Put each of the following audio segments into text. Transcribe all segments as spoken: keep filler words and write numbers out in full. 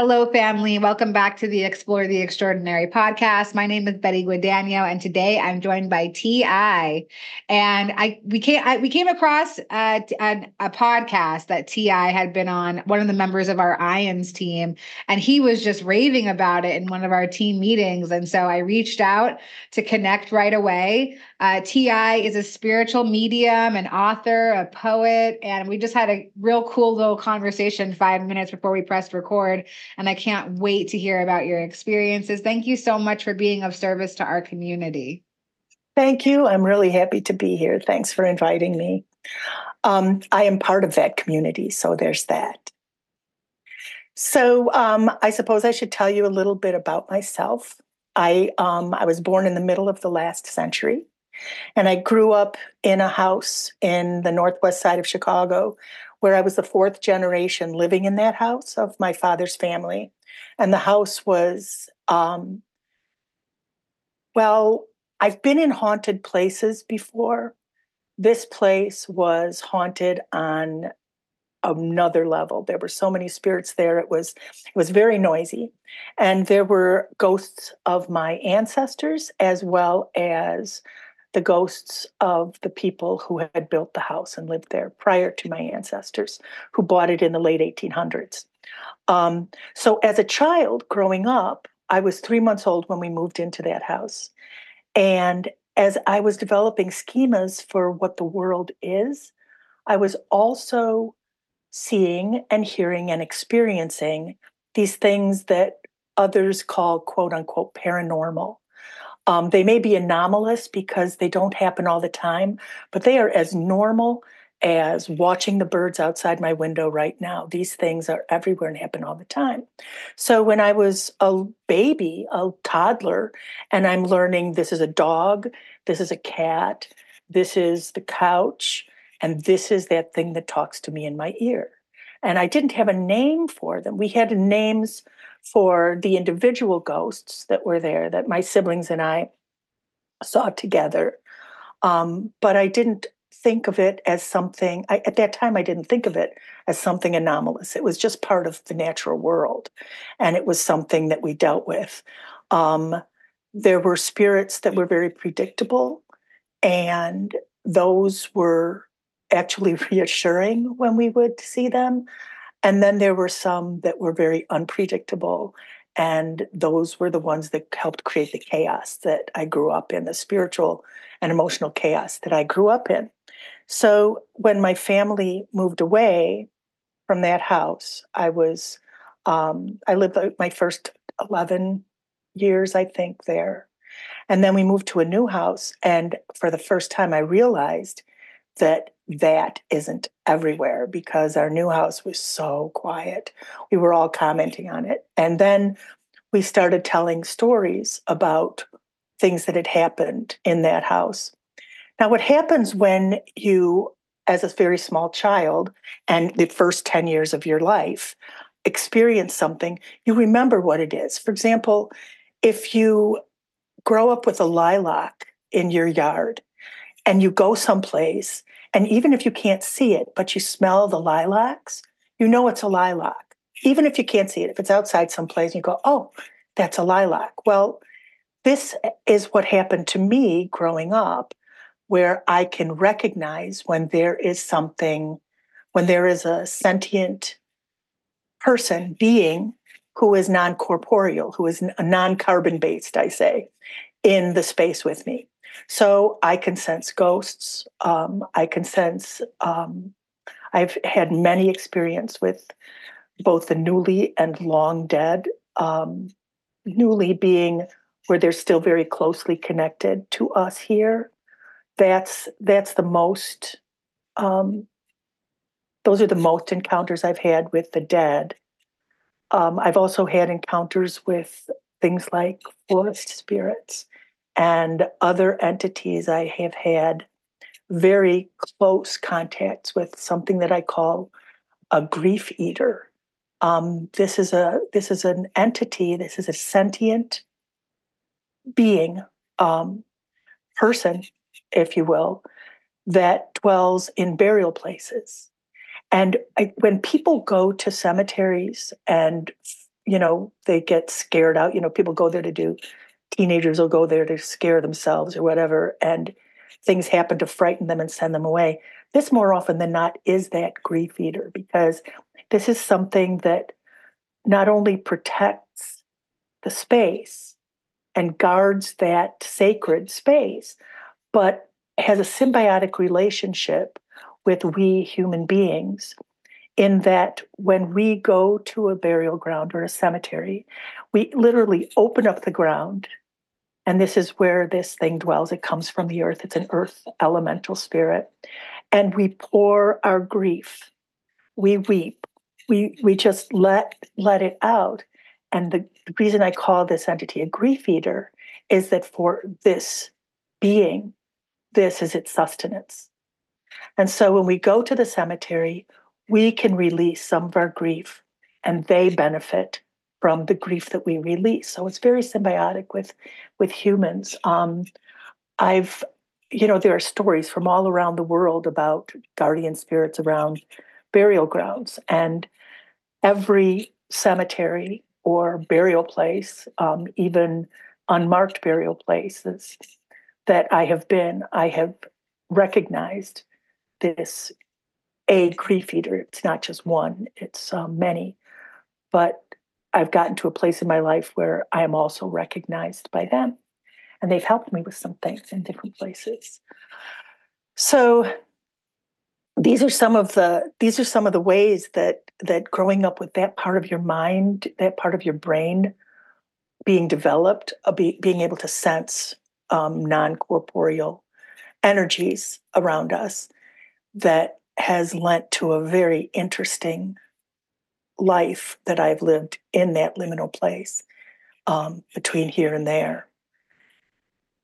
Hello, family. Welcome back to the Explore the Extraordinary podcast. My name is Betty Guadagno, and today I'm joined by T I. And I we came I, we came across a, a, a podcast that T I had been on, one of the members of our I O N S team, and he was just raving about it in one of our team meetings. And so I reached out to connect right away. Uh, T I is a spiritual medium, an author, a poet, and we just had a real cool little conversation five minutes before we pressed record. And I can't wait to hear about your experiences. Thank you so much for being of service to our community. Thank you. I'm really happy to be here. Thanks for inviting me. Um, I am part of that community, so there's that. So um, I suppose I should tell you a little bit about myself. I, um, I was born in the middle of the last century, and I grew up in a house in the northwest side of Chicago, where I was the fourth generation living in that house of my father's family. And the house was, um, well, I've been in haunted places before. This place was haunted on another level. There were so many spirits there. It was, it was very noisy. And there were ghosts of my ancestors, as well as the ghosts of the people who had built the house and lived there prior to my ancestors, who bought it in the late eighteen hundreds. Um, so as a child growing up, I was three months old when we moved into that house. And as I was developing schemas for what the world is, I was also seeing and hearing and experiencing these things that others call, quote unquote, paranormal. Um, they may be anomalous because they don't happen all the time, but they are as normal as watching the birds outside my window right now. These things are everywhere and happen all the time. So when I was a baby, a toddler, and I'm learning this is a dog, this is a cat, this is the couch, and this is that thing that talks to me in my ear. And I didn't have a name for them. We had names for the individual ghosts that were there that my siblings and I saw together. Um, but I didn't think of it as something, I, at that time, I didn't think of it as something anomalous. It was just part of the natural world. And it was something that we dealt with. Um, there were spirits that were very predictable, and those were actually reassuring when we would see them. And then there were some that were very unpredictable, and those were the ones that helped create the chaos that I grew up in, the spiritual and emotional chaos that I grew up in. So when my family moved away from that house, I was, um, I lived my first eleven years, I think, there. And then we moved to a new house, and for the first time I realized that that isn't everywhere, because our new house was so quiet. We were all commenting on it. And then we started telling stories about things that had happened in that house. Now, what happens when you, as a very small child, and the first ten years of your life, experience something, you remember what it is. For example, if you grow up with a lilac in your yard, and you go someplace, and even if you can't see it, but you smell the lilacs, you know it's a lilac. Even if you can't see it, if it's outside someplace, you go, oh, that's a lilac. Well, this is what happened to me growing up, where I can recognize when there is something, when there is a sentient person, being, who is non-corporeal, who is non-carbon-based, I say, in the space with me. So I can sense ghosts. Um, I can sense, um, I've had many experience with both the newly and long dead, um, newly being where they're still very closely connected to us here. That's, that's the most, um, those are the most encounters I've had with the dead. Um, I've also had encounters with things like forest spirits and other entities. I have had very close contacts with something that I call a grief eater. Um, this is a this is an entity. This is a sentient being, um, person, if you will, that dwells in burial places. And I, when people go to cemeteries and you know, they get scared out. You know, people go there to do, teenagers will go there to scare themselves or whatever, and things happen to frighten them and send them away. This more often than not is that grief eater, because this is something that not only protects the space and guards that sacred space, but has a symbiotic relationship with we human beings, in that when we go to a burial ground or a cemetery, we literally open up the ground, and this is where this thing dwells. It comes from the earth. It's an earth elemental spirit. And we pour our grief. We weep. We we just let let it out. And the reason I call this entity a grief eater is that for this being, this is its sustenance. And so when we go to the cemetery, we can release some of our grief, and they benefit from the grief that we release. So it's very symbiotic with, with humans. Um, I've, you know, there are stories from all around the world about guardian spirits around burial grounds, and every cemetery or burial place, um, even unmarked burial places that I have been, I have recognized this a grief eater. It's not just one, it's uh, many, but I've gotten to a place in my life where I am also recognized by them, and they've helped me with some things in different places. So these are some of the these are some of the ways that that growing up with that part of your mind, that part of your brain being developed, uh, be, being able to sense um, non-corporeal energies around us, that has lent to a very interesting life that I've lived in that liminal place, um, between here and there.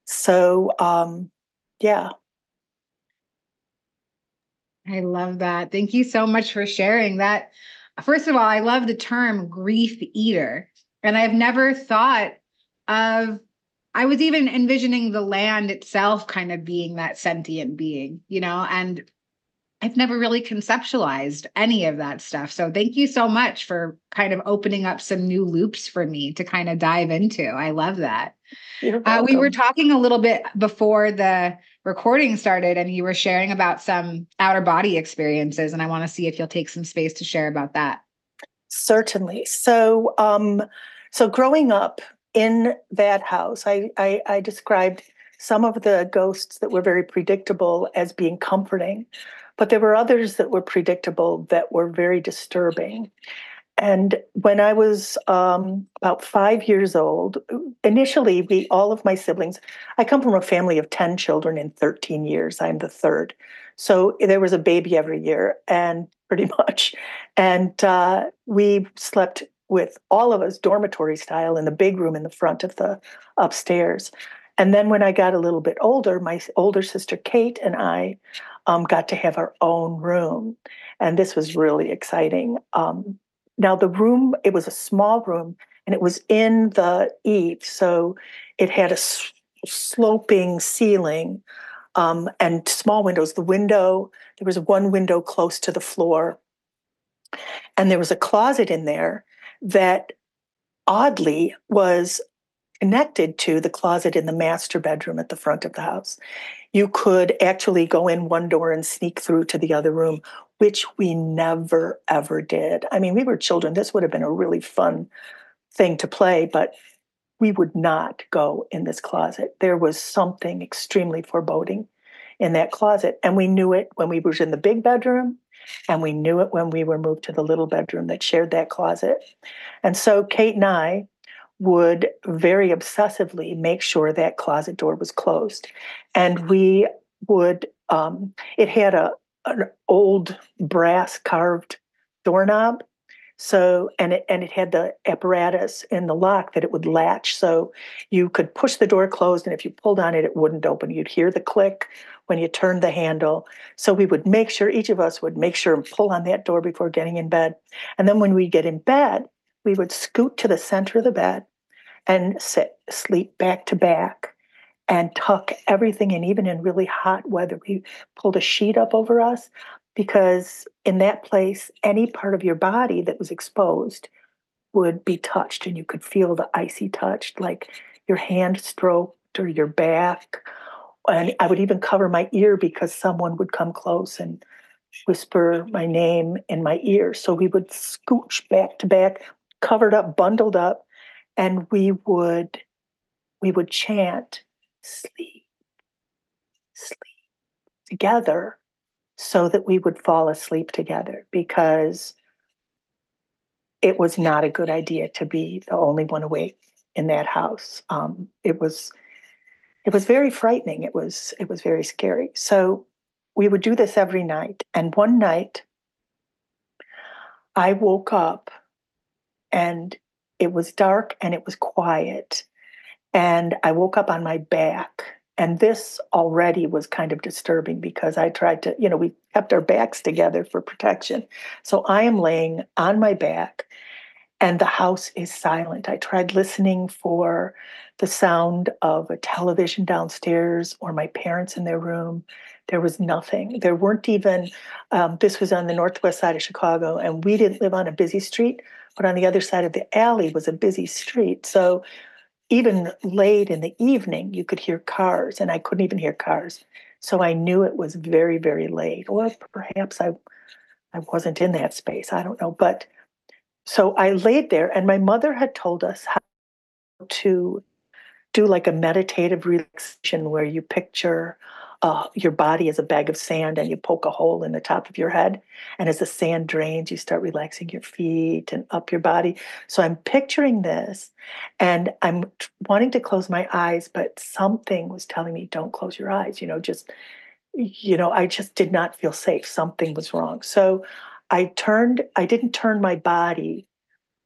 So, um, yeah. I love that. Thank you so much for sharing that. First of all, I love the term grief eater. And I've never thought of, I was even envisioning the land itself kind of being that sentient being, you know, and I've never really conceptualized any of that stuff. So thank you so much for kind of opening up some new loops for me to kind of dive into. I love that. Uh, we were talking a little bit before the recording started, and you were sharing about some outer body experiences, and I want to see if you'll take some space to share about that. Certainly. So, um, so growing up in that house, I, I, I described some of the ghosts that were very predictable as being comforting, but there were others that were predictable that were very disturbing. And when I was um, about five years old, initially, we, all of my siblings, I come from a family of ten children in thirteen years. I'm the third. So there was a baby every year, and pretty much. And uh, we slept with all of us dormitory style in the big room in the front of the upstairs. And then when I got a little bit older, my older sister Kate and I um, got to have our own room. And this was really exciting. Um, now the room, it was a small room, and it was in the eave. So it had a s- sloping ceiling um, and small windows. The window, there was one window close to the floor. And there was a closet in there that oddly was connected to the closet in the master bedroom at the front of the house. You could actually go in one door and sneak through to the other room, which we never, ever did. I mean, we were children. This would have been a really fun thing to play, but we would not go in this closet. There was something extremely foreboding in that closet. And we knew it when we were in the big bedroom, and we knew it when we were moved to the little bedroom that shared that closet. And so Kate and I would very obsessively make sure that closet door was closed. And we would, um, it had a an old brass carved doorknob. So, and it, and it had the apparatus in the lock that it would latch. So you could push the door closed, and if you pulled on it, it wouldn't open. You'd hear the click when you turned the handle. So we would make sure, each of us would make sure and pull on that door before getting in bed. And then when we get in bed, we would scoot to the center of the bed and sit, sleep back to back, and tuck everything in, even in really hot weather. We pulled a sheet up over us, because in that place, any part of your body that was exposed would be touched, and you could feel the icy touch, like your hand stroked or your back. And I would even cover my ear because someone would come close and whisper my name in my ear. So we would scooch back to back, covered up, bundled up, and we would we would chant, sleep, sleep, together, so that we would fall asleep together, because it was not a good idea to be the only one awake in that house. Um, it was it was very frightening. It was it was very scary. So we would do this every night. And one night I woke up and it was dark and it was quiet. And I woke up on my back. And this already was kind of disturbing because I tried to, you know, we kept our backs together for protection. So I am laying on my back and the house is silent. I tried listening for the sound of a television downstairs or my parents in their room. There was nothing. There weren't even, um, this was on the northwest side of Chicago, and we didn't live on a busy street, but on the other side of the alley was a busy street. So even late in the evening, you could hear cars, and I couldn't even hear cars. So I knew it was very, very late. Or perhaps I I wasn't in that space. I don't know. But so I laid there, and my mother had told us how to do like a meditative relaxation where you picture uh, your body as a bag of sand and you poke a hole in the top of your head. And as the sand drains, you start relaxing your feet and up your body. So I'm picturing this, and I'm wanting to close my eyes, but something was telling me, don't close your eyes. You know, just, you know, I just did not feel safe. Something was wrong. So I turned, I didn't turn my body.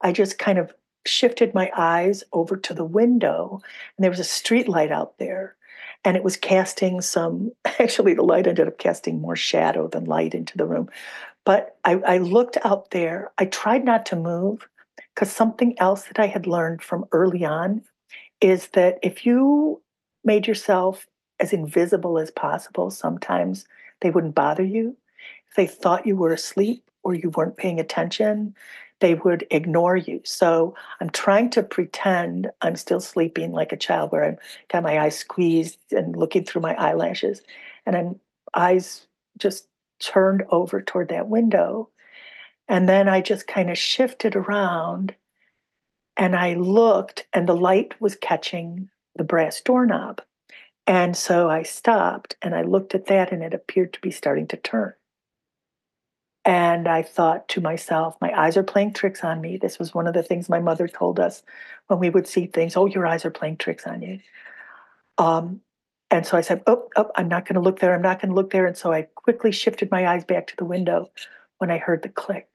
I just kind of shifted my eyes over to the window, and there was a street light out there. And it was casting some, actually the light ended up casting more shadow than light into the room. But I, I looked out there. I tried not to move, because something else that I had learned from early on is that if you made yourself as invisible as possible, sometimes they wouldn't bother you. If they thought you were asleep or you weren't paying attention, they would ignore you. So I'm trying to pretend I'm still sleeping like a child, where I've got my eyes squeezed and looking through my eyelashes. And I'm eyes just turned over toward that window. And then I just kind of shifted around and I looked, and the light was catching the brass doorknob. And so I stopped and I looked at that, and it appeared to be starting to turn. And I thought to myself, my eyes are playing tricks on me. This was one of the things my mother told us when we would see things. Oh, your eyes are playing tricks on you. Um, and so I said, oh, oh I'm not going to look there. I'm not going to look there. And so I quickly shifted my eyes back to the window when I heard the click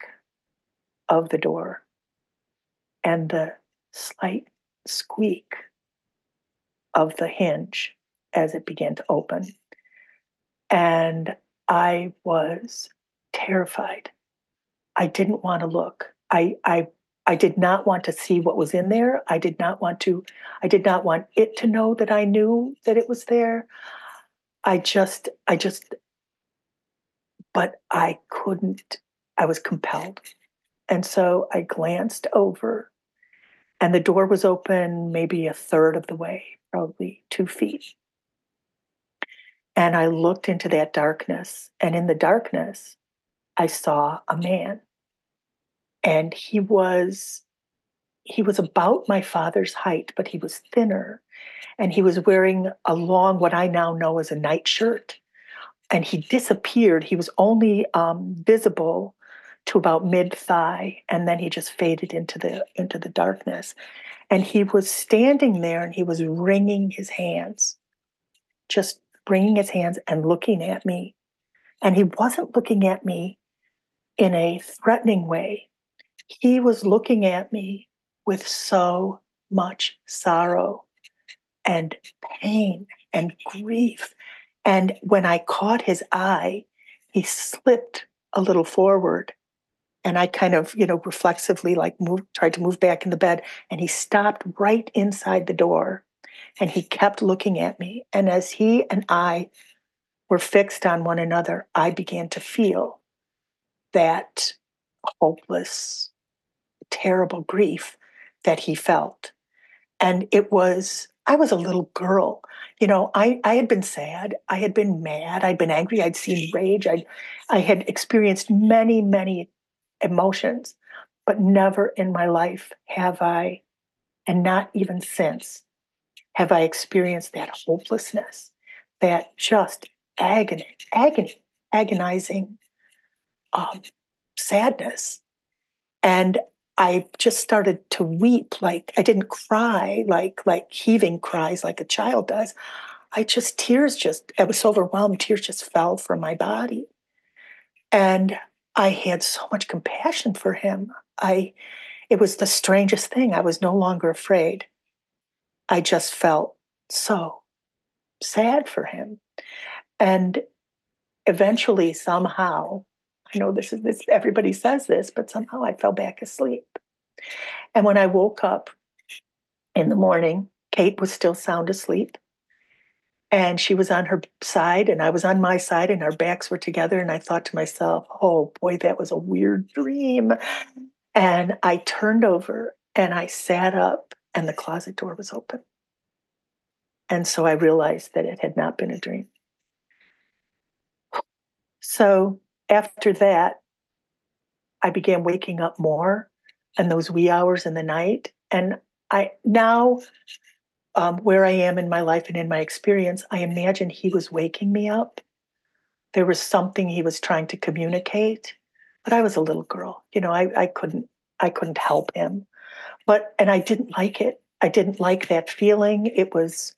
of the door and the slight squeak of the hinge as it began to open. And I was terrified. I didn't want to look. I, I, I did not want to see what was in there. I did not want to, I did not want it to know that I knew that it was there. I just, I just, but I couldn't, I was compelled. And so I glanced over, and the door was open maybe a third of the way, probably two feet. And I looked into that darkness, and in the darkness, I saw a man, and he was he was about my father's height, but he was thinner, and he was wearing a long, what I now know as a nightshirt, and he disappeared. He was only um, visible to about mid-thigh, and then he just faded into the into the darkness. And he was standing there, and he was wringing his hands, just wringing his hands and looking at me. And he wasn't looking at me in a threatening way. He was looking at me with so much sorrow and pain and grief. And when I caught his eye, he slipped a little forward. And I kind of, you know, reflexively like moved, tried to move back in the bed. And he stopped right inside the door. And he kept looking at me. And as he and I were fixed on one another, I began to feel that hopeless terrible grief that he felt. And it was, I was a little girl. You know, I, I had been sad. I had been mad. I'd been angry. I'd seen rage. I, I had experienced many, many emotions, but never in my life have I, and not even since, have I experienced that hopelessness, that just agony, agony, agonizing um, sadness. And I just started to weep. Like, I didn't cry, like like heaving cries like a child does. I just, tears just, I was so overwhelmed, tears just fell from my body. And I had so much compassion for him. I, it was the strangest thing. I was no longer afraid. I just felt so sad for him. And eventually, somehow, I know this is this, everybody says this, but somehow I fell back asleep. And when I woke up in the morning, Kate was still sound asleep. And she was on her side, and I was on my side, and our backs were together. And I thought to myself, oh boy, that was a weird dream. And I turned over and I sat up, and the closet door was open. And so I realized that it had not been a dream. So after that, I began waking up more, and those wee hours in the night. And I now, um, where I am in my life and in my experience, I imagine he was waking me up. There was something he was trying to communicate, but I was a little girl. You know, I, I couldn't, I couldn't help him. But, and I didn't like it. I didn't like that feeling. It was,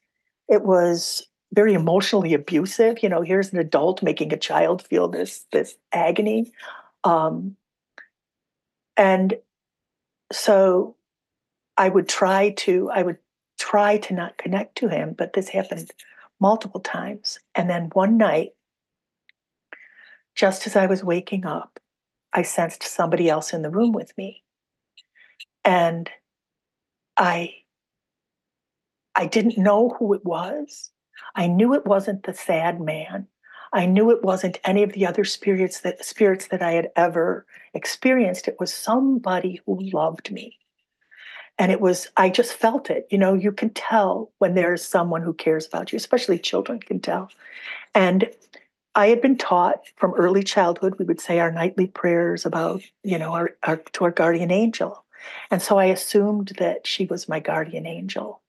it was very emotionally abusive. You know, here's an adult making a child feel this, this agony. Um, and so I would try to, I would try to not connect to him, but this happened multiple times. And then one night, just as I was waking up, I sensed somebody else in the room with me. And I, I didn't know who it was. I knew it wasn't the sad man. I knew it wasn't any of the other spirits that spirits that I had ever experienced. It was somebody who loved me. And it was, I just felt it. You know, you can tell when there's someone who cares about you, especially children can tell. And I had been taught from early childhood, we would say our nightly prayers about, you know, our, our to our guardian angel. And so I assumed that she was my guardian angel.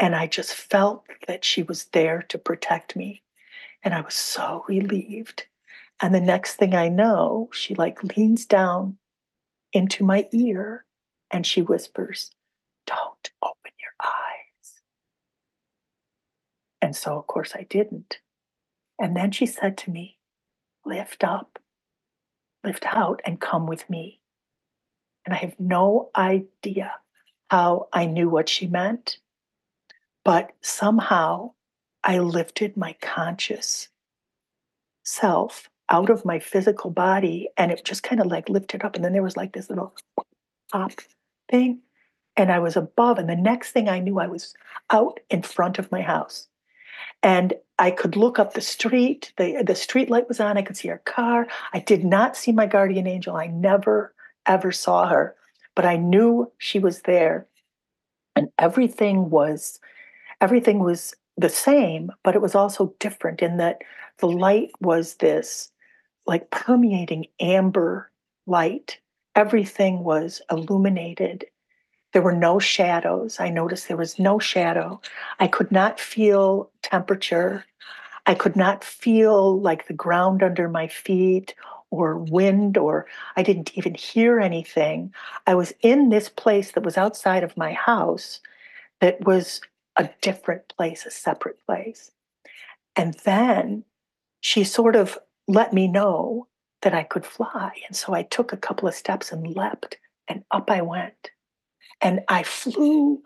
And I just felt that she was there to protect me. And I was so relieved. And the next thing I know, she like leans down into my ear and she whispers, "Don't open your eyes." And so, of course, I didn't. And then she said to me, "Lift up, lift out, and come with me." And I have no idea how I knew what she meant. But somehow I lifted my conscious self out of my physical body, and it just kind of like lifted up. And then there was like this little pop thing, and I was above. And the next thing I knew, I was out in front of my house. And I could look up the street. The, the street light was on. I could see her car. I did not see my guardian angel. I never, ever saw her, but I knew she was there. And everything was... Everything was the same, but it was also different in that the light was this like permeating amber light. Everything was illuminated. There were no shadows. I noticed there was no shadow. I could not feel temperature. I could not feel like the ground under my feet or wind, or I didn't even hear anything. I was in this place that was outside of my house that was a different place, a separate place. And then she sort of let me know that I could fly. And so I took a couple of steps and leapt, and up I went. And I flew,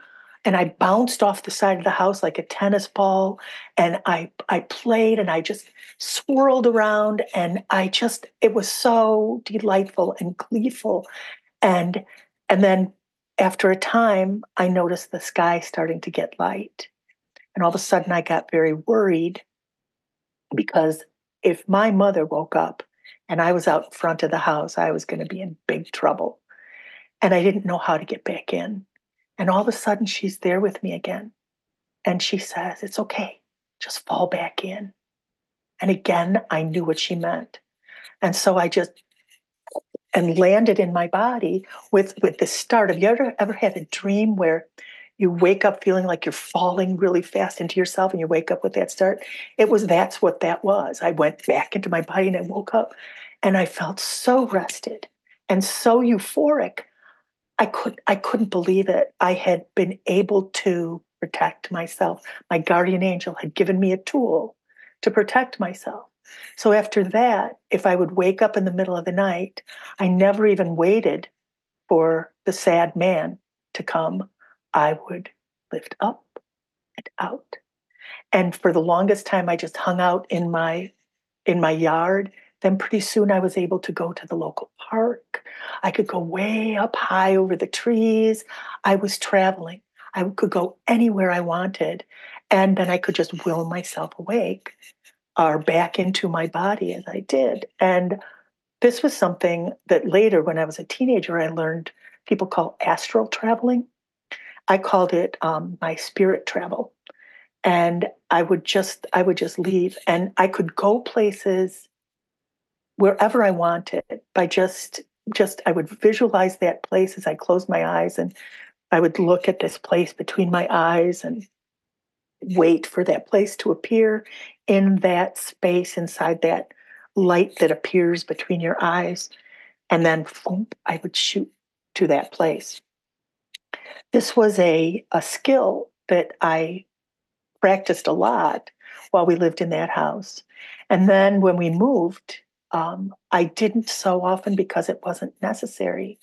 and I bounced off the side of the house like a tennis ball, and I, I played, and I just swirled around, and I just, it was so delightful and gleeful. And, and then after a time, I noticed the sky starting to get light. And all of a sudden, I got very worried, because if my mother woke up and I was out in front of the house, I was going to be in big trouble. and I didn't know how to get back in. And all of a sudden, she's there with me again. And she says, it's okay, just fall back in. And again, I knew what she meant. And so I just, and landed in my body with, with the start. Have you ever, ever had a dream where you wake up feeling like you're falling really fast into yourself and you wake up with that start? It was, that's what that was. I went back into my body and I woke up and I felt so rested and so euphoric. I couldn't, I couldn't believe it. I had been able to protect myself. My guardian angel had given me a tool to protect myself. So after that, if I would wake up in the middle of the night, I never even waited for the sad man to come. I would lift up and out. And for the longest time, I just hung out in my in my yard. Then pretty soon I was able to go to the local park. I could go way up high over the trees. I was traveling. I could go anywhere I wanted. And then I could just will myself awake or back into my body as I did. And this was something that later when I was a teenager, I learned people call astral traveling. I called it um, my spirit travel, and I would just I would just leave, and I could go places wherever I wanted by just just I would visualize that place as I closed my eyes, and I would look at this place between my eyes and wait for that place to appear in that space inside that light that appears between your eyes, and then boom, I would shoot to that place. This was a, a skill that I practiced a lot while we lived in that house. And then when we moved, um, I didn't so often because it wasn't necessary.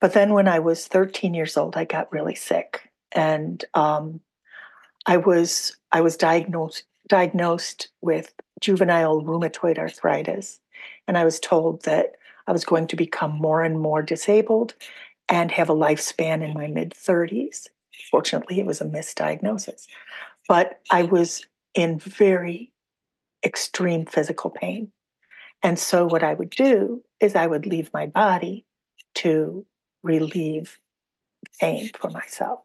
But then when I was thirteen years old, I got really sick. And um, I was I was diagnosed diagnosed with juvenile rheumatoid arthritis. And I was told that I was going to become more and more disabled and have a lifespan in my mid-thirties. Fortunately, it was a misdiagnosis. But I was in very extreme physical pain. And so what I would do is I would leave my body to relieve pain for myself.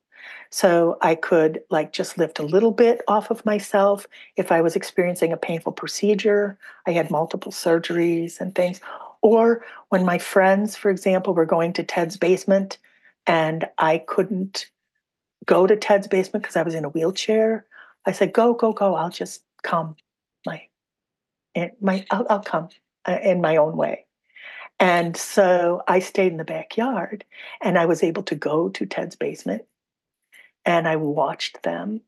So I could like just lift a little bit off of myself. If I was experiencing a painful procedure, I had multiple surgeries and things. Or when my friends, for example, were going to Ted's basement and I couldn't go to Ted's basement because I was in a wheelchair, I said, go, go, go. I'll just come. My, my, I'll, I'll come in my own way. And so I stayed in the backyard and I was able to go to Ted's basement and I watched them.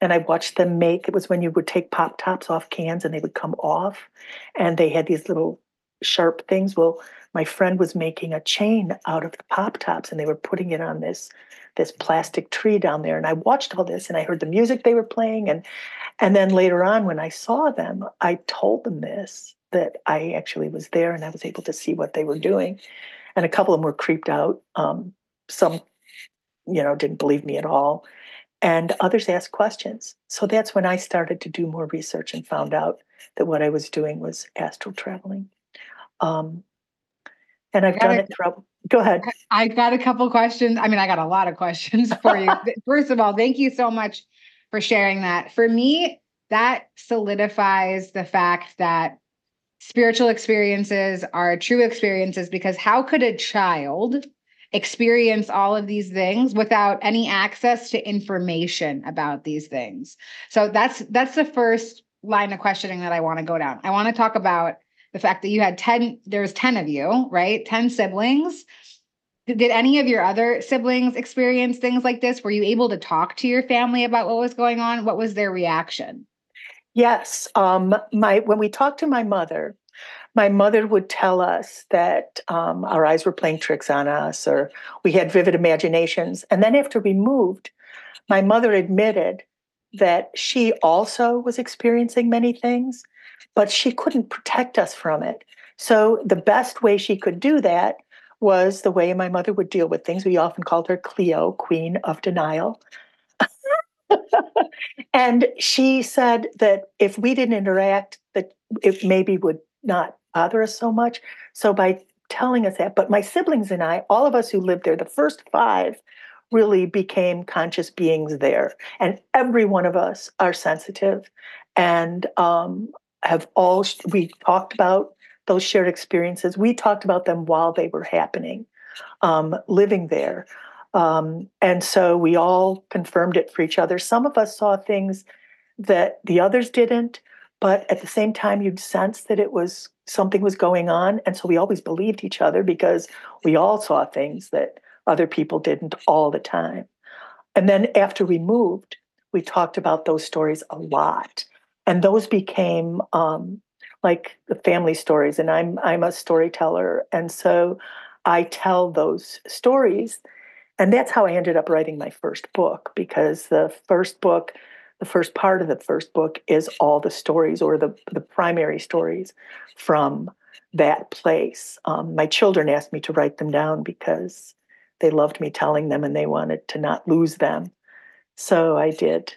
And I watched them make, it was when you would take pop tops off cans and they would come off and they had these little sharp things. Well, my friend was making a chain out of the pop tops and they were putting it on this this plastic tree down there. And I watched all this and I heard the music they were playing. And and then later on when I saw them, I told them this, that I actually was there and I was able to see what they were doing. And a couple of them were creeped out. Um, some, you know, didn't believe me at all. And others asked questions. So that's when I started to do more research and found out that what I was doing was astral traveling. Um, and I've done a, it throughout. Go ahead. I got a couple questions. I mean, I got a lot of questions for you. First of all, thank you so much for sharing that. For me, that solidifies the fact that spiritual experiences are true experiences, because how could a child experience all of these things without any access to information about these things? So that's, that's the first line of questioning that I want to go down. I want to talk about the fact that you had ten, there was ten of you, right? ten siblings. Did, did any of your other siblings experience things like this? Were you able to talk to your family about what was going on? What was their reaction? Yes. Um, my when we talked to my mother, my mother would tell us that um, our eyes were playing tricks on us, or we had vivid imaginations. And then after we moved, my mother admitted that she also was experiencing many things, but she couldn't protect us from it. So the best way she could do that was the way my mother would deal with things. We often called her Cleo, Queen of Denial. And she said that if we didn't interact, that it maybe would not bother us so much. So by telling us that. But my siblings and I, all of us who lived there, the first five really became conscious beings there. And every one of us are sensitive and um, have all, we talked about those shared experiences. We talked about them while they were happening, um, living there. Um, and so we all confirmed it for each other. Some of us saw things that the others didn't, but at the same time, you'd sense that it was something was going on. And so we always believed each other because we all saw things that other people didn't all the time. And then after we moved, we talked about those stories a lot. And those became um, like the family stories. And I'm I'm a storyteller. And so I tell those stories. And that's how I ended up writing my first book, because the first book, the first part of the first book is all the stories or the, the primary stories from that place. Um, my children asked me to write them down because they loved me telling them and they wanted to not lose them. So I did.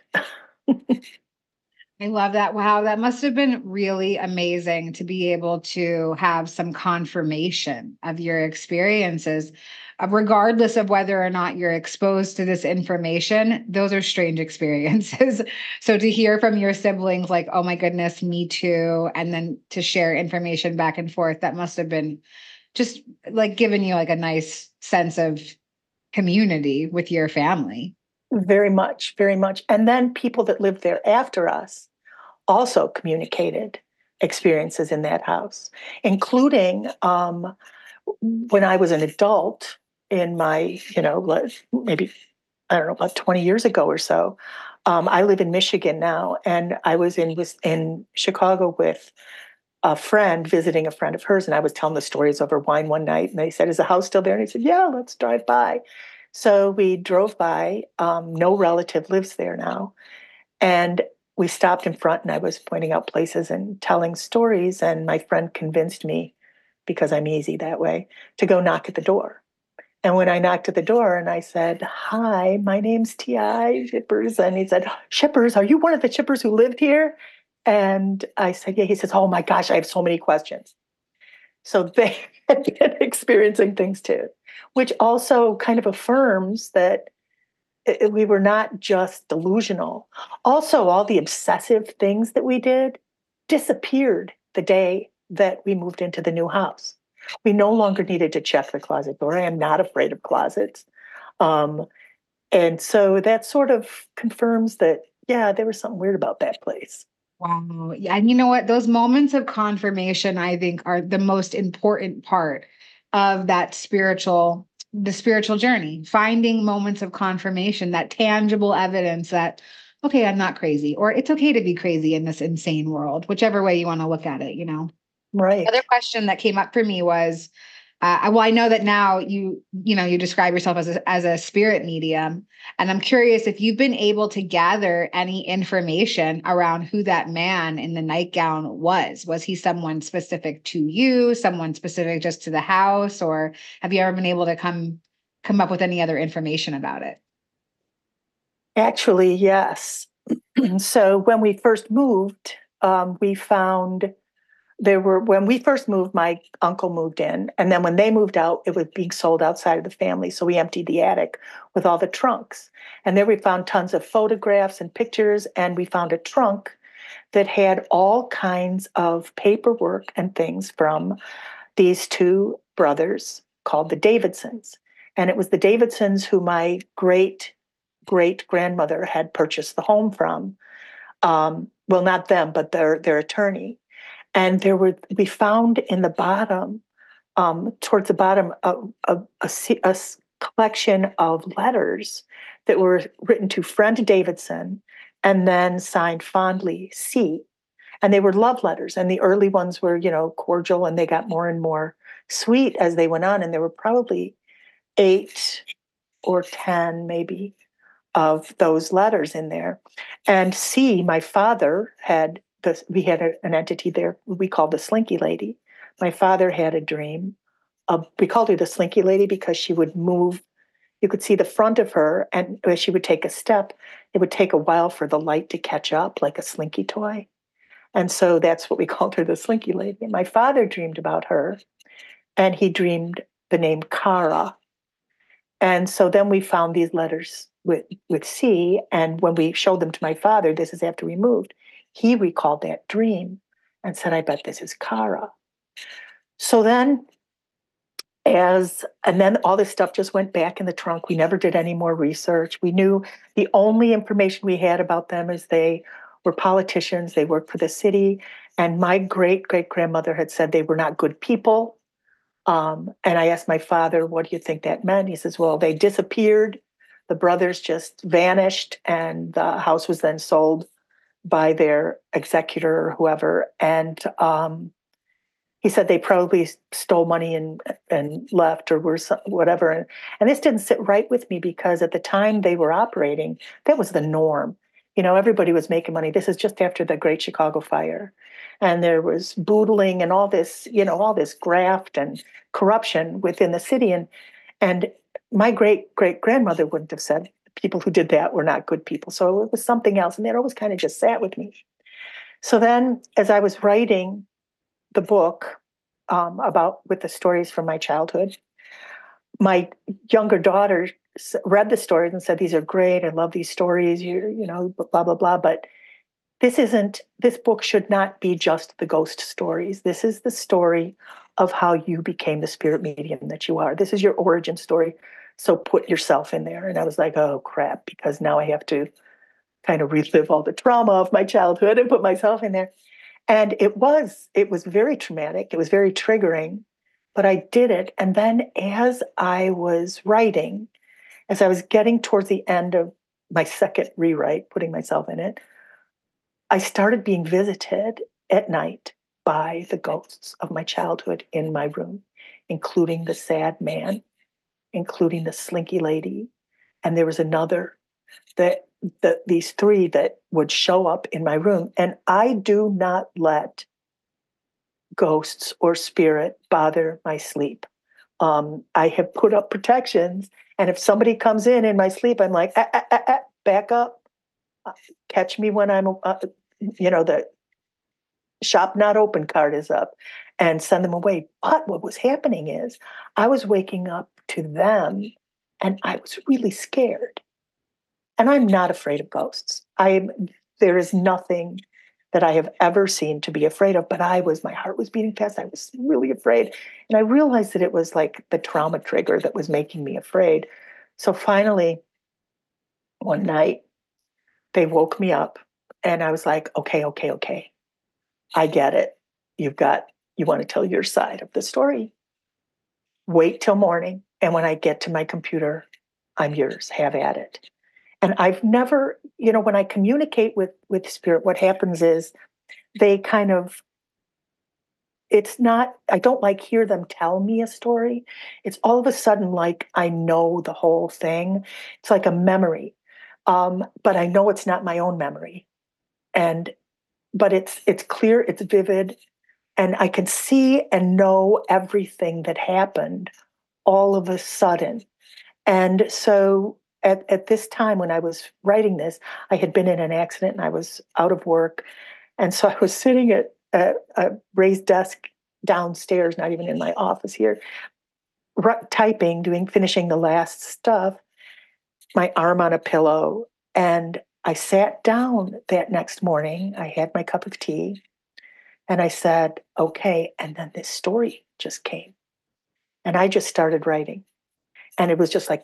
I love that. Wow, that must have been really amazing to be able to have some confirmation of your experiences. Regardless of whether or not you're exposed to this information, those are strange experiences. So to hear from your siblings like, oh my goodness, me too, and then to share information back and forth, that must have been just like giving you like a nice sense of community with your family. Very much, very much. And then people that lived there after us also communicated experiences in that house, including um, when I was an adult in my, you know, maybe, I don't know, about twenty years ago or so. Um, I live in Michigan now, and I was in in Chicago with a friend visiting a friend of hers, and I was telling the stories over wine one night, and they said, is the house still there? And I said, yeah, let's drive by. So we drove by. Um, no relative lives there now. And we stopped in front, and I was pointing out places and telling stories, and my friend convinced me, because I'm easy that way, to go knock at the door. And when I knocked at the door and I said, hi, my name's Tiyi Shippers. And he said, Shippers, are you one of the Shippers who lived here? And I said, yeah. He says, oh my gosh, I have so many questions. So they had been experiencing things too, which also kind of affirms that we were not just delusional. Also, all the obsessive things that we did disappeared the day that we moved into the new house. We no longer needed to check the closet door. I am not afraid of closets. Um, and so that sort of confirms that, yeah, there was something weird about that place. Wow. Yeah, and you know what? Those moments of confirmation, I think, are the most important part of that spiritual, the spiritual journey, finding moments of confirmation, that tangible evidence that, okay, I'm not crazy, or it's okay to be crazy in this insane world, whichever way you want to look at it, you know? Right. The other question that came up for me was, uh, well, I know that now you, you know, you describe yourself as a, as a spirit medium, and I'm curious if you've been able to gather any information around who that man in the nightgown was. Was he someone specific to you, someone specific just to the house, or have you ever been able to come, come up with any other information about it? Actually, yes. So when we first moved, um, we found... There were, when we first moved, my uncle moved in. And then when they moved out, it was being sold outside of the family. So we emptied the attic with all the trunks. And there we found tons of photographs and pictures. And we found a trunk that had all kinds of paperwork and things from these two brothers called the Davidsons. And it was the Davidsons who my great, great grandmother had purchased the home from. Um, well, not them, but their, their attorney. And there were, we found in the bottom, um, towards the bottom, a, a, a, a collection of letters that were written to Friend Davidson and then signed fondly, C. And they were love letters. And the early ones were, you know, cordial, and they got more and more sweet as they went on. And there were probably eight or ten, maybe, of those letters in there. And C, my father, had... The, we had a, an entity there we called the Slinky Lady. My father had a dream. Of, we called her the Slinky Lady because she would move. You could see the front of her, and as she would take a step, it would take a while for the light to catch up, like a Slinky toy. And so that's what we called her, the Slinky Lady. And my father dreamed about her, and he dreamed the name Kara. And so then we found these letters with, with C, and when we showed them to my father, this is after we moved, he recalled that dream and said, I bet this is Kara. So then as, and then all this stuff just went back in the trunk. We never did any more research. We knew the only information we had about them is they were politicians, they worked for the city, and my great-great-grandmother had said they were not good people. Um, and I asked my father, what do you think that meant? He says, well, they disappeared. The brothers just vanished, and the house was then sold by their executor or whoever. And um, he said they probably stole money and, and left or were some, whatever. And, and this didn't sit right with me because at the time they were operating, that was the norm. You know, everybody was making money. This is just after the Great Chicago Fire. And there was boodling and all this, you know, all this graft and corruption within the city. And and my great-great-grandmother wouldn't have said people who did that were not good people. So it was something else. And that always kind of just sat with me. So then as I was writing the book um, about with the stories from my childhood, my younger daughter read the stories and said, these are great. I love these stories, you, you know, blah, blah, blah. But this isn't, this book should not be just the ghost stories. This is the story of how you became the spirit medium that you are. This is your origin story. So put yourself in there. And I was like, oh crap, because now I have to kind of relive all the trauma of my childhood and put myself in there. And it was, it was very traumatic. It was very triggering, but I did it. And then as I was writing, as I was getting towards the end of my second rewrite, putting myself in it, I started being visited at night by the ghosts of my childhood in my room, including the sad man, including the slinky lady. And there was another, that the, these three that would show up in my room. And I do not let ghosts or spirit bother my sleep. Um, I have put up protections. And if somebody comes in in my sleep, I'm like, ah, ah, ah, ah, back up, catch me when I'm, uh, you know, the shop not open card is up, and send them away. But what was happening is I was waking up to them, and I was really scared. And I'm not afraid of ghosts. I am. There is nothing that I have ever seen to be afraid of, but I was, my heart was beating fast. I was really afraid. And I realized that it was like the trauma trigger that was making me afraid. So finally, one night, they woke me up and I was like, okay, okay, okay. I get it. You've got, you want to tell your side of the story. Wait till morning. And when I get to my computer, I'm yours. Have at it. And I've never, you know, when I communicate with, with spirit, what happens is they kind of, it's not, I don't like hear them tell me a story. It's all of a sudden like I know the whole thing. It's like a memory, um, but I know it's not my own memory. And, but it's, it's clear, it's vivid, and I can see and know everything that happened all of a sudden. And so At, at this time when I was writing this, I had been in an accident and I was out of work. And so I was sitting at a, a raised desk downstairs, not even in my office here, r- typing, doing, finishing the last stuff, my arm on a pillow. And I sat down that next morning. I had my cup of tea and I said, okay. And then this story just came and I just started writing. And it was just like,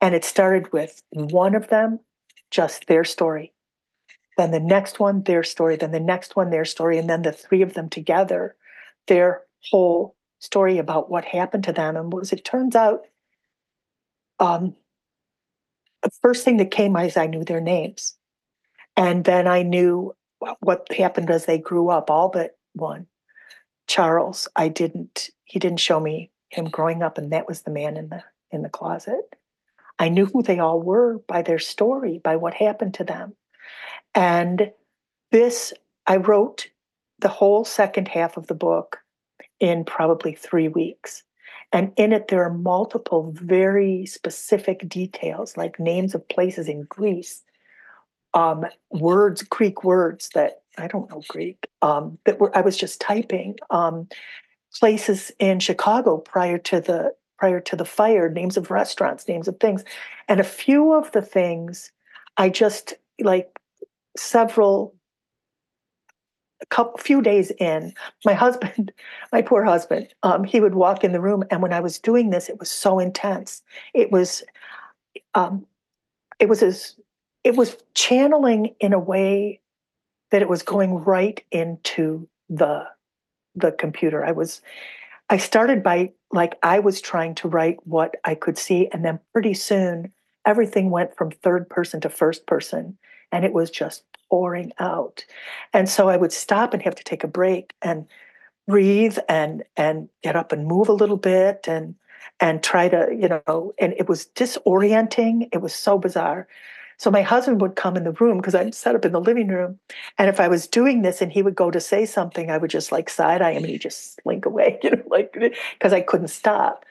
and it started with one of them, just their story. Then the next one, their story. Then the next one, their story. And then the three of them together, their whole story about what happened to them. And as it turns out, um, the first thing that came is I knew their names. And then I knew what happened as they grew up, all but one. Charles, I didn't, he didn't show me him growing up, and that was the man in the in the closet. I knew who they all were by their story, by what happened to them. And this, I wrote the whole second half of the book in probably three weeks. And in it, there are multiple very specific details, like names of places in Greece, um, words, Greek words that, I don't know Greek, um, that were I was just typing, um, places in Chicago prior to the prior to the fire, names of restaurants, names of things. And a few of the things I just, like several, a couple, few days in, my husband, my poor husband, um, he would walk in the room. And when I was doing this, it was so intense. It was, um, it was as, it was channeling in a way that it was going right into the, the computer. I was, I started by, like, I was trying to write what I could see. And then pretty soon everything went from third person to first person, and it was just pouring out. And so I would stop and have to take a break and breathe and and get up and move a little bit and and try to, you know, and it was disorienting. It was so bizarre. So my husband would come in the room because I'd set up in the living room. And if I was doing this and he would go to say something, I would just like side-eye him and he'd just slink away, you know, like, because I couldn't stop.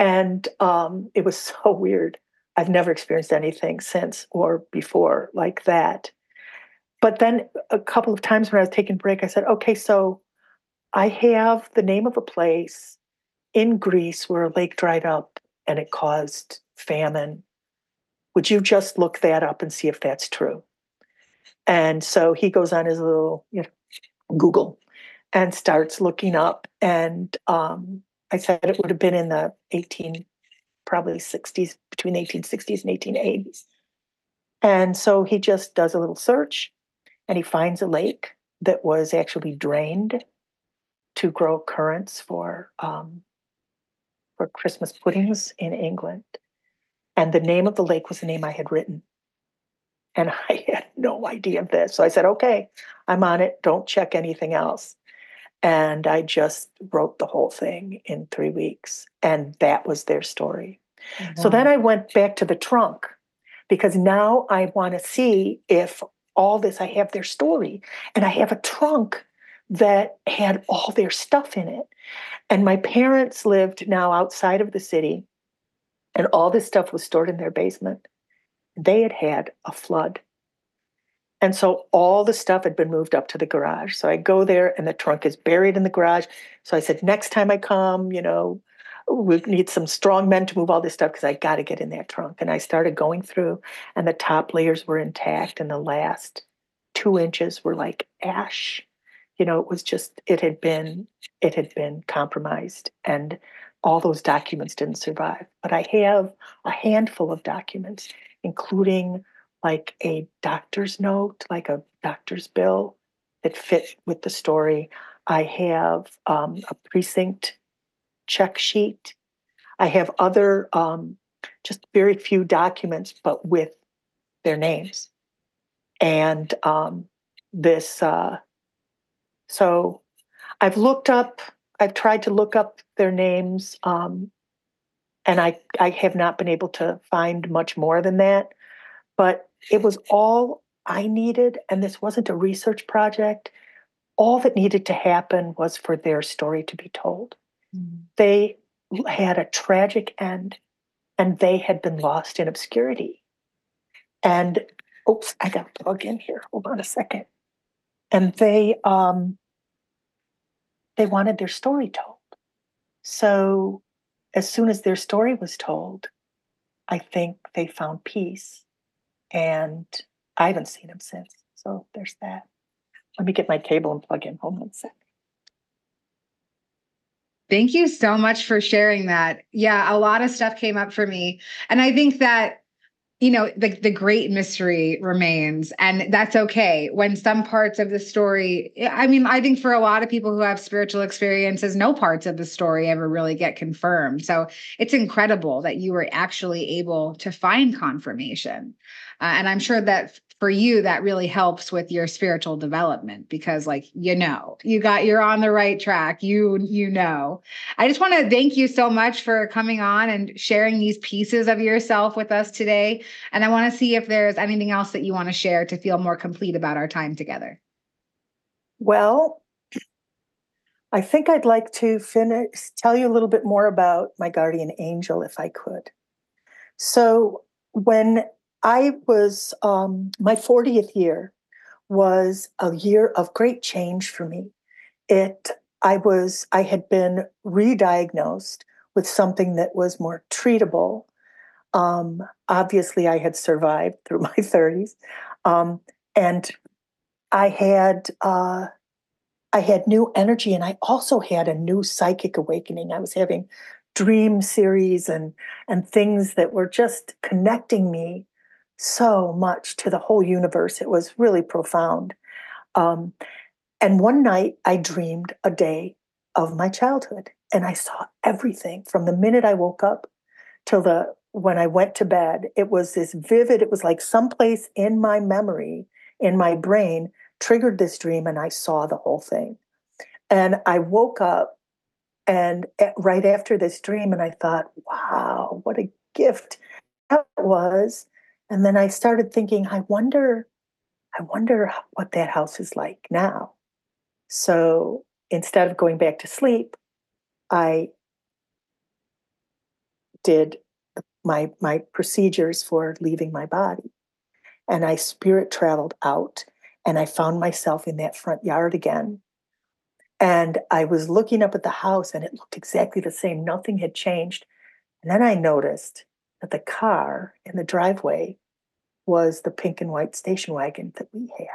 And um, it was so weird. I've never experienced anything since or before like that. But then a couple of times when I was taking a break, I said, okay, so I have the name of a place in Greece where a lake dried up and it caused famine. Would you just look that up and see if that's true? And so he goes on his little, you know, Google and starts looking up. And um, I said it would have been in the eighteen, probably sixties, between eighteen sixties and eighteen eighties. And so he just does a little search and he finds a lake that was actually drained to grow currants for, um, for Christmas puddings in England. And the name of the lake was the name I had written. And I had no idea of this. So I said, okay, I'm on it. Don't check anything else. And I just wrote the whole thing in three weeks. And that was their story. Mm-hmm. So then I went back to the trunk because now I want to see if all this, I have their story. And I have a trunk that had all their stuff in it. And my parents lived now outside of the city. And all this stuff was stored in their basement. They had had a flood. And so all the stuff had been moved up to the garage. So I go there and the trunk is buried in the garage. So I said, next time I come, you know, we need some strong men to move all this stuff because I got to get in that trunk. And I started going through and the top layers were intact. And the last two inches were like ash. You know, it was just, it had been, it had been compromised. And all those documents didn't survive, but I have a handful of documents, including like a doctor's note, like a doctor's bill that fit with the story. I have um, a precinct check sheet. I have other, um, just very few documents, but with their names. And um, this, uh, so I've looked up, I've tried to look up their names, um, and I, I have not been able to find much more than that. But it was all I needed, and this wasn't a research project. All that needed to happen was for their story to be told. Mm-hmm. They had a tragic end, and they had been lost in obscurity. And, oops, I got a plug in here. Hold on a second. And they... Um, They wanted their story told. So as soon as their story was told, I think they found peace. And I haven't seen them since. So there's that. Let me get my cable and plug in. Hold on a second. Thank you so much for sharing that. Yeah, a lot of stuff came up for me. And I think that, you know, the, the great mystery remains, and that's okay. When some parts of the story, I mean, I think for a lot of people who have spiritual experiences, no parts of the story ever really get confirmed. So it's incredible that you were actually able to find confirmation. Uh, and I'm sure that for you, that really helps with your spiritual development because, like, you know, you got, you're on the right track. You, you know, I just want to thank you so much for coming on and sharing these pieces of yourself with us today. And I want to see if there's anything else that you want to share to feel more complete about our time together. Well, I think I'd like to finish, tell you a little bit more about my guardian angel, if I could. So when I was, um, my fortieth year was a year of great change for me. It I was, I had been re-diagnosed with something that was more treatable. Um, obviously, I had survived through my thirties, um, and I had uh, I had new energy, and I also had a new psychic awakening. I was having dream series and and things that were just connecting me so much to the whole universe. It was really profound. Um, and one night, I dreamed a day of my childhood, and I saw everything from the minute I woke up till the when I went to bed. It was this vivid, it was like someplace in my memory, in my brain, triggered this dream, and I saw the whole thing. And I woke up and at, right after this dream, and I thought, wow, what a gift that was. And then I started thinking, I wonder, I wonder what that house is like now. So instead of going back to sleep, I did my my procedures for leaving my body. And I spirit traveled out, and I found myself in that front yard again. And I was looking up at the house, and it looked exactly the same. Nothing had changed. And then I noticed that the car in the driveway was the pink and white station wagon that we had.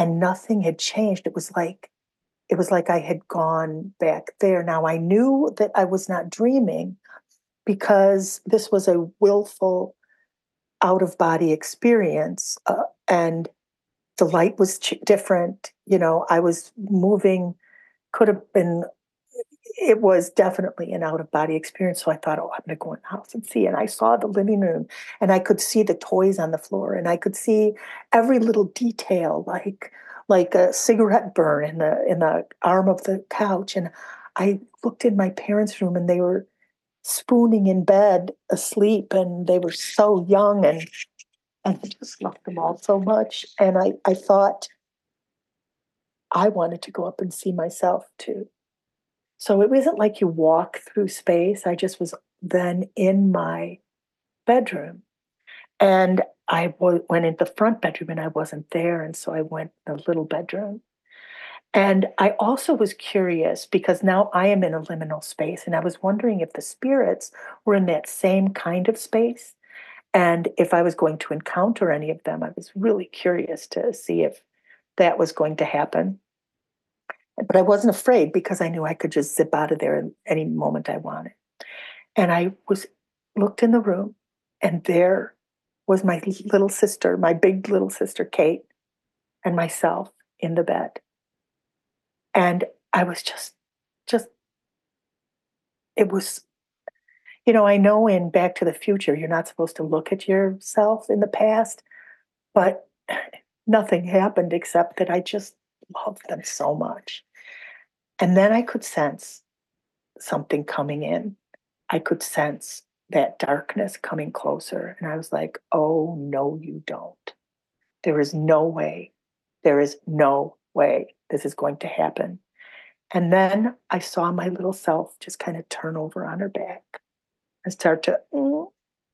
And nothing had changed. It was like, it was like I had gone back there. Now, I knew that I was not dreaming, because this was a willful out-of-body experience, uh, and the light was ch- different. You know, I was moving, could have been, it was definitely an out-of-body experience. So I thought, oh, I'm going to go in the house and see. And I saw the living room, and I could see the toys on the floor, and I could see every little detail, like like a cigarette burn in the in the arm of the couch. And I looked in my parents' room, and they were spooning in bed asleep, and they were so young, and and I just loved them all so much. And I, I thought I wanted to go up and see myself too. So it wasn't like you walk through space. I just was then in my bedroom, and I w- went into the front bedroom, and I wasn't there. And so I went to the little bedroom. And I also was curious, because now I am in a liminal space, and I was wondering if the spirits were in that same kind of space, and if I was going to encounter any of them. I was really curious to see if that was going to happen. But I wasn't afraid, because I knew I could just zip out of there in any moment I wanted. And I was looked in the room, and there was my little sister, my big little sister, Kate, and myself in the bed. And I was just, just, it was, you know, I know in Back to the Future, you're not supposed to look at yourself in the past, but nothing happened except that I just loved them so much. And then I could sense something coming in. I could sense that darkness coming closer. And I was like, oh, no, you don't. There is no way. There is no way this is going to happen. And then I saw my little self just kind of turn over on her back and start to mm,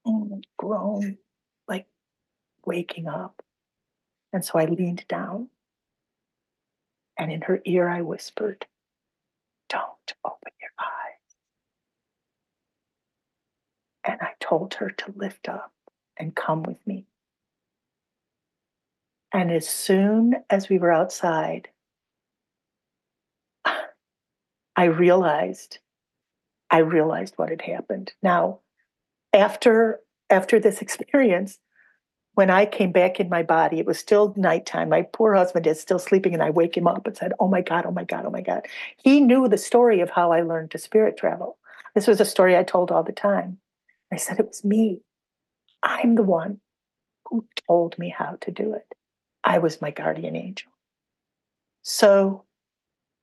mm, groan, like waking up. And so I leaned down, and in her ear I whispered, "Don't open your eyes." And I told her to lift up and come with me. And as soon as we were outside, I realized, I realized what had happened. Now, after, after this experience, when I came back in my body, it was still nighttime. My poor husband is still sleeping, and I wake him up and said, oh my God, oh my God, oh my God. He knew the story of how I learned to spirit travel. This was a story I told all the time. I said, it was me. I'm the one who told me how to do it. I was my guardian angel. So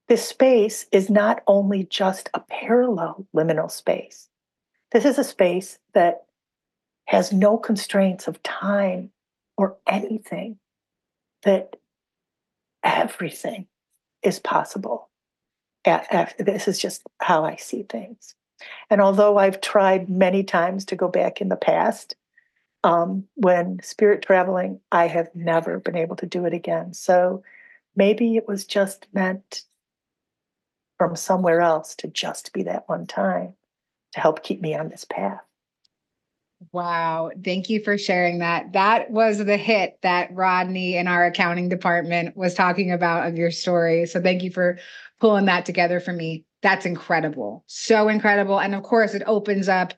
this space is not only just a parallel liminal space. This is a space that has no constraints of time or anything, that everything is possible. This is just how I see things. And although I've tried many times to go back in the past, Um, when spirit traveling, I have never been able to do it again. So maybe it was just meant from somewhere else to just be that one time to help keep me on this path. Wow. Thank you for sharing that. That was the hit that Rodney in our accounting department was talking about of your story. So thank you for pulling that together for me. That's incredible. So incredible. And of course, it opens up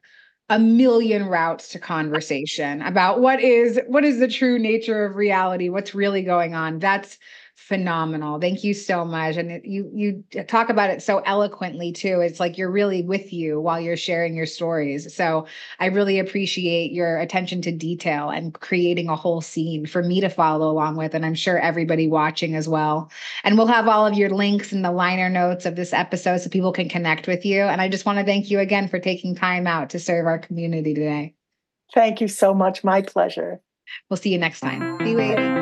a million routes to conversation about what is, what is the true nature of reality? What's really going on? That's phenomenal. Thank you so much. And it, you, you talk about it so eloquently too. It's like, you're really with you while you're sharing your stories. So I really appreciate your attention to detail and creating a whole scene for me to follow along with. And I'm sure everybody watching as well. And we'll have all of your links in the liner notes of this episode so people can connect with you. And I just want to thank you again for taking time out to serve our community today. Thank you so much. My pleasure. We'll see you next time. See you later.